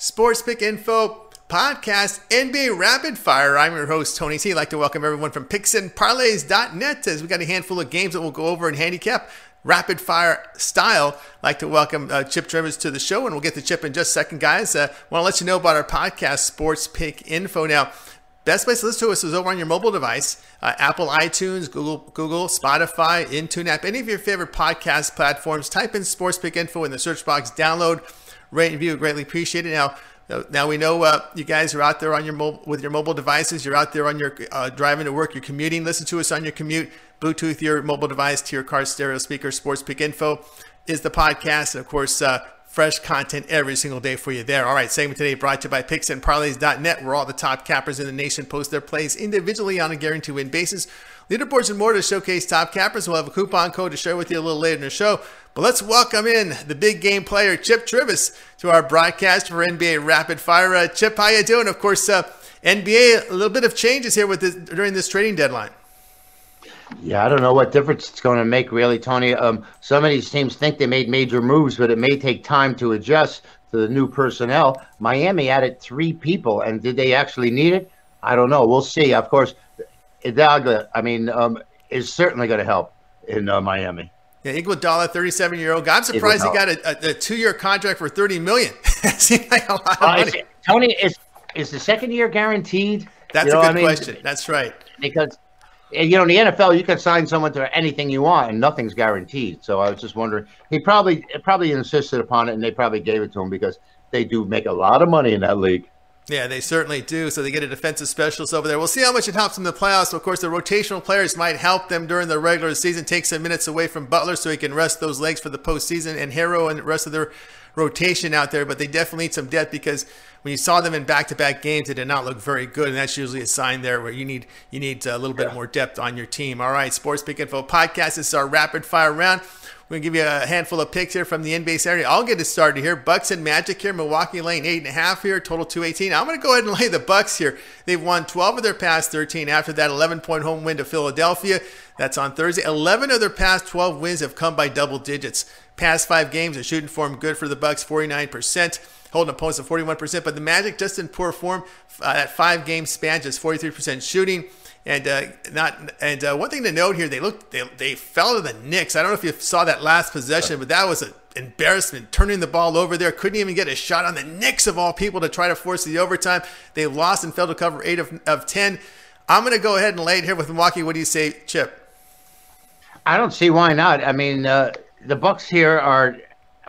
Sports Pick Info Podcast, NBA Rapid Fire. I'm your host, Tony T. I'd like to welcome everyone from picksandparlays.net, as we got a handful of games that we'll go over in handicap rapid fire style. I'd like to welcome Chip Trivers to the show, and we'll get to Chip in just a second, guys. Want to let you know about our podcast, Sports Pick Info. Now, best place to listen to us is over on your mobile device. Apple, iTunes, Google, Spotify, InTune app, any of your favorite podcast platforms. Type in Sports Pick Info in the search box, download, rate, and view. Greatly appreciated. Now we know you guys are out there on your with your mobile devices. You're out there on your driving to work, you're commuting. Listen to us on your commute. Bluetooth your mobile device to your car stereo speaker. Sports Pick Info is the podcast. And, of course, fresh content every single day for you there. All right, segment today brought to you by picksandparlays.net, where all the top cappers in the nation post their plays individually on a guarantee-win basis. Leaderboards and more to showcase top cappers. We'll have a coupon code to share with you a little later in the show. But let's welcome in the big game player, Chip Trivers, to our broadcast for NBA Rapid Fire. Chip, how you doing? Of course, NBA, a little bit of changes here with this, during this trading deadline. Yeah, I don't know what difference it's going to make, really, Tony. Some of these teams think they made major moves, but it may take time to adjust to the new personnel. Miami added 3 people, and did they actually need it? I don't know. We'll see. Of course, Iguodala, is certainly going to help in Miami. Yeah, Iguodala, 37-year-old. I'm surprised he got a 2-year contract for $30 million. That seemed like a lot of money. Tony, is the second year guaranteed? That's a good question. That's right. Because – in the NFL, you can sign someone to anything you want, and nothing's guaranteed. So I was just wondering, he probably insisted upon it, and they probably gave it to him because they do make a lot of money in that league. Yeah, they certainly do. So they get a defensive specialist over there. We'll see how much it helps in the playoffs. Of course, the rotational players might help them during the regular season, take some minutes away from Butler so he can rest those legs for the postseason, and Harrow and the rest of their rotation out there. But they definitely need some depth, because when you saw them in back-to-back games, it did not look very good, and that's usually a sign there where you need a little bit more depth on your team. All right, Sports Pick Info Podcast. This is our rapid-fire round. We're going to give you a handful of picks here from the NBA Saturday. I'll get it started here. Bucks and Magic here. Milwaukee laying 8.5 here, total 218. I'm going to go ahead and lay the Bucks here. They've won 12 of their past 13 after that 11-point home win to Philadelphia. That's on Thursday. 11 of their past 12 wins have come by double digits. Past 5 games, their shooting form good for the Bucks, 49%. Holding opponents at 41%, but the Magic just in poor form at 5-game span, just 43% shooting, and one thing to note here, they fell to the Knicks. I don't know if you saw that last possession, but that was an embarrassment. Turning the ball over there, couldn't even get a shot on the Knicks of all people to try to force the overtime. They lost and failed to cover 8 of 10. I'm going to go ahead and lay it here with Milwaukee. What do you say, Chip? I don't see why not. The Bucks here are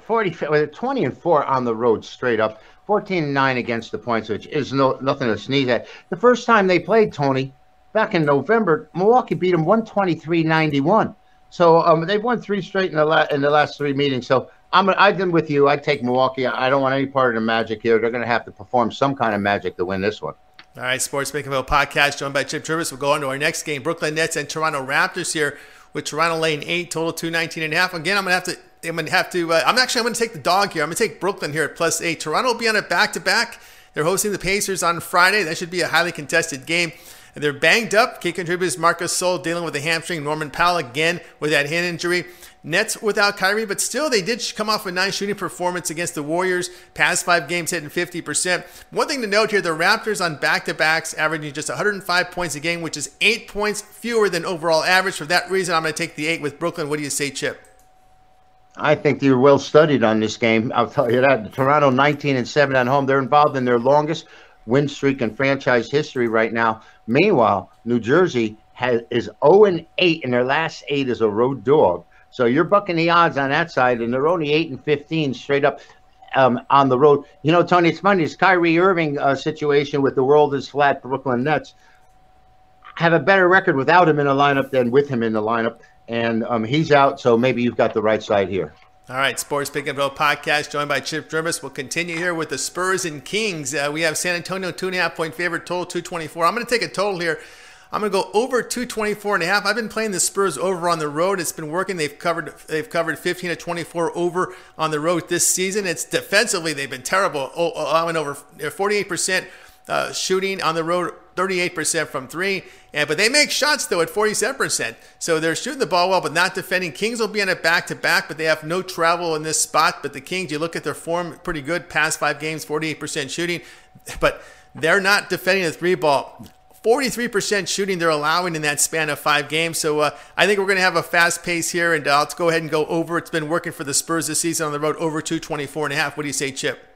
20-4 on the road straight up, 14-9 against the points, which is nothing to sneeze at. The first time they played, Tony, back in November, Milwaukee beat them 123-91. So they've won 3 straight in the last 3 meetings. So I've been with you. I take Milwaukee. I don't want any part of the Magic here. They're going to have to perform some kind of magic to win this one. All right, Sports Makerville Podcast, joined by Chip Trivers. We'll go on to our next game, Brooklyn Nets and Toronto Raptors here, with Toronto laying 8, total 219.5. Again, I'm going to take the dog here. I'm going to take Brooklyn here at +8. Toronto will be on a back-to-back. They're hosting the Pacers on Friday. That should be a highly contested game. And they're banged up. Key contributors Marcus Sol dealing with a hamstring. Norman Powell again with that hand injury. Nets without Kyrie, but still they did come off a nice shooting performance against the Warriors. Past 5 games hitting 50%. One thing to note here, the Raptors on back-to-backs averaging just 105 points a game, which is 8 points fewer than overall average. For that reason, I'm going to take the 8 with Brooklyn. What do you say, Chip? I think you're well studied on this game. I'll tell you that. Toronto 19-7 at home. They're involved in their longest win streak in franchise history right now. Meanwhile, New Jersey is 0-8, and their last 8 is a road dog. So you're bucking the odds on that side, and they're only 8-15 straight up on the road. You know, Tony, it's funny. This Kyrie Irving situation with the world is flat. Brooklyn Nets have a better record without him in the lineup than with him in the lineup. And he's out, so maybe you've got the right side here. All right, Sports Pick and Roll Podcast, joined by Chip Trivers. We'll continue here with the Spurs and Kings. We have San Antonio 2.5 point favorite, total 224. I'm going to take a total here. I'm going to go over 224.5. I've been playing the Spurs over on the road. It's been working. They've covered 15 to 24 over on the road this season. It's defensively, they've been terrible. I went over 48% shooting on the road, 38% from three. But they make shots, though, at 47%. So they're shooting the ball well, but not defending. Kings will be in a back-to-back, but they have no travel in this spot. But the Kings, you look at their form, pretty good. Past five games, 48% shooting. But they're not defending the three ball. 43% shooting they're allowing in that span of five games. So I think we're going to have a fast pace here, and I'll go ahead and go over. It's been working for the Spurs this season on the road, over 224.5. What do you say, Chip?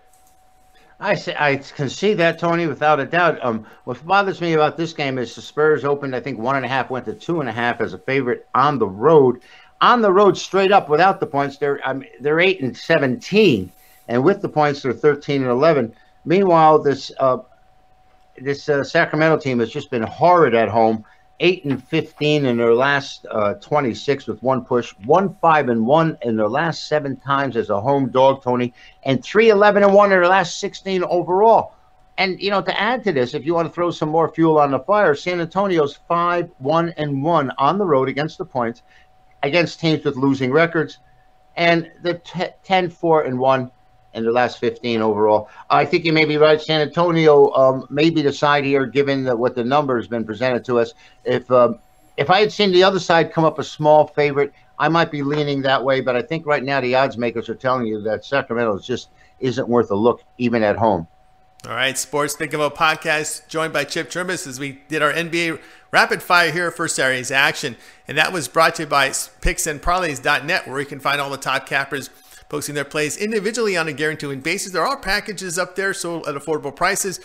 I can see that, Tony, without a doubt. What bothers me about this game is the Spurs opened, I think, 1.5, went to 2.5 as a favorite on the road. On the road, straight up, without the points, they're 8-17, and with the points, they're 13-11. Meanwhile, this Sacramento team has just been horrid at home, 8-15 in their last 26 with one push, 1-5-1 in their last seven times as a home dog, Tony, and 3-11-1 in their last 16 overall. And, you know, to add to this, if you want to throw some more fuel on the fire, San Antonio's 5-1-1 on the road against the points, against teams with losing records, and the 10-4-1 in the last 15 overall. I think you may be right. San Antonio may be the side here, given what the number has been presented to us. If I had seen the other side come up a small favorite, I might be leaning that way, but I think right now the odds makers are telling you that Sacramento just isn't worth a look, even at home. All right, Sports Think About Podcast, joined by Chip Trimbus as we did our NBA Rapid Fire here for Saturday's action, and that was brought to you by picksandparlays.net, where you can find all the top cappers posting their plays individually on a guaranteed basis. There are packages up there, so at affordable prices.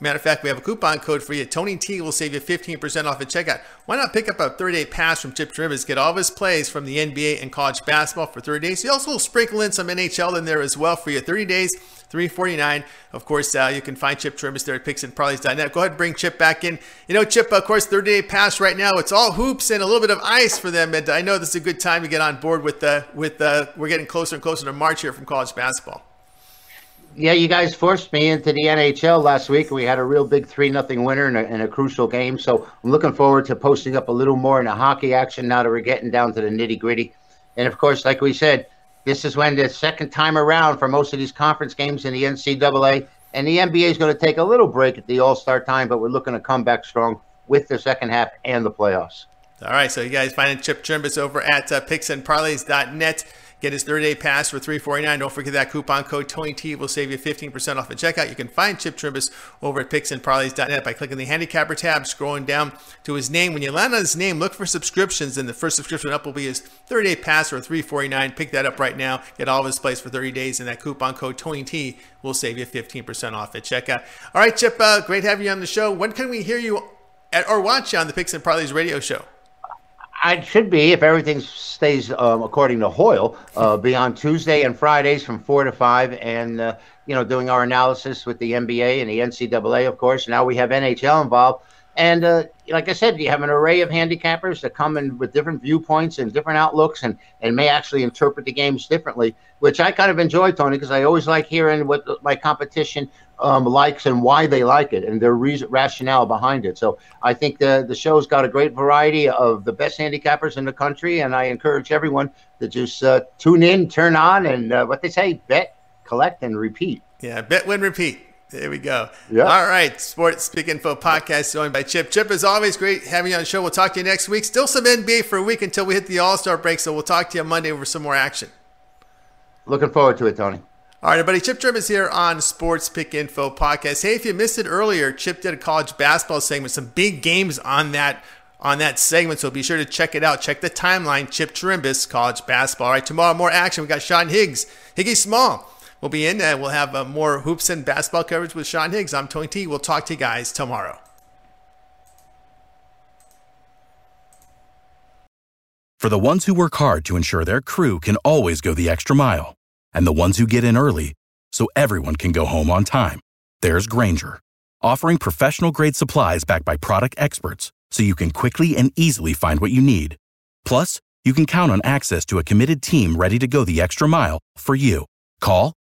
Matter of fact, we have a coupon code for you. Tony T will save you 15% off at checkout. Why not pick up a 30-day pass from Chip Trivers? Get all of his plays from the NBA and college basketball for 30 days. You also sprinkle in some NHL in there as well for you. 30 days, $349. Of course, you can find Chip Trivers there at picksandparlays.net. Go ahead and bring Chip back in. You know, Chip, of course, 30-day pass right now. It's all hoops and a little bit of ice for them. And I know this is a good time to get on board with we're getting closer and closer to March here from college basketball. Yeah, you guys forced me into the NHL last week. We had a real big 3-0 winner in a crucial game. So I'm looking forward to posting up a little more in the hockey action now that we're getting down to the nitty-gritty. And, of course, like we said, this is when the second time around for most of these conference games in the NCAA. And the NBA is going to take a little break at the All-Star time, but we're looking to come back strong with the second half and the playoffs. All right, so you guys find Chip Trimbus over at picksandparlays.net. Get his 30-day pass for $349. Don't forget that coupon code. Tony T will save you 15% off at checkout. You can find Chip Trimbus over at picksandparlays.net by clicking the handicapper tab, scrolling down to his name. When you land on his name, look for subscriptions, and the first subscription up will be his 30-day pass for $349. Pick that up right now. Get all of his plays for 30 days, and that coupon code Tony T will save you 15% off at checkout. All right, Chip, great having you on the show. When can we hear you or watch you on the Picks and Parlays radio show? I should be, if everything stays according to Hoyle, be on Tuesday and Fridays from 4 to 5 and, doing our analysis with the NBA and the NCAA, of course. Now we have NHL involved. And like I said, you have an array of handicappers that come in with different viewpoints and different outlooks and may actually interpret the games differently, which I kind of enjoy, Tony, because I always like hearing what my competition likes and why they like it and their rationale behind it. So I think the show's got a great variety of the best handicappers in the country, and I encourage everyone to just tune in, turn on, and what they say, bet, collect, and repeat. Yeah, bet, win, repeat. There we go. Yep. All right. Sports Pick Info Podcast joined by Chip. Chip, as always, great having you on the show. We'll talk to you next week. Still some NBA for a week until we hit the All-Star break, so we'll talk to you Monday for some more action. Looking forward to it, Tony. All right, everybody. Chip Tripp is here on Sports Pick Info Podcast. Hey, if you missed it earlier, Chip did a college basketball segment, some big games on that segment, so be sure to check it out. Check the timeline, Chip Trimbus, college basketball. All right, tomorrow, more action. We got Sean Higgs, Higgy Small. We'll be in, and we'll have more hoops and basketball coverage with Sean Higgs. I'm Tony T. We'll talk to you guys tomorrow. For the ones who work hard to ensure their crew can always go the extra mile, and the ones who get in early so everyone can go home on time, there's Grainger, offering professional-grade supplies backed by product experts so you can quickly and easily find what you need. Plus, you can count on access to a committed team ready to go the extra mile for you. Call,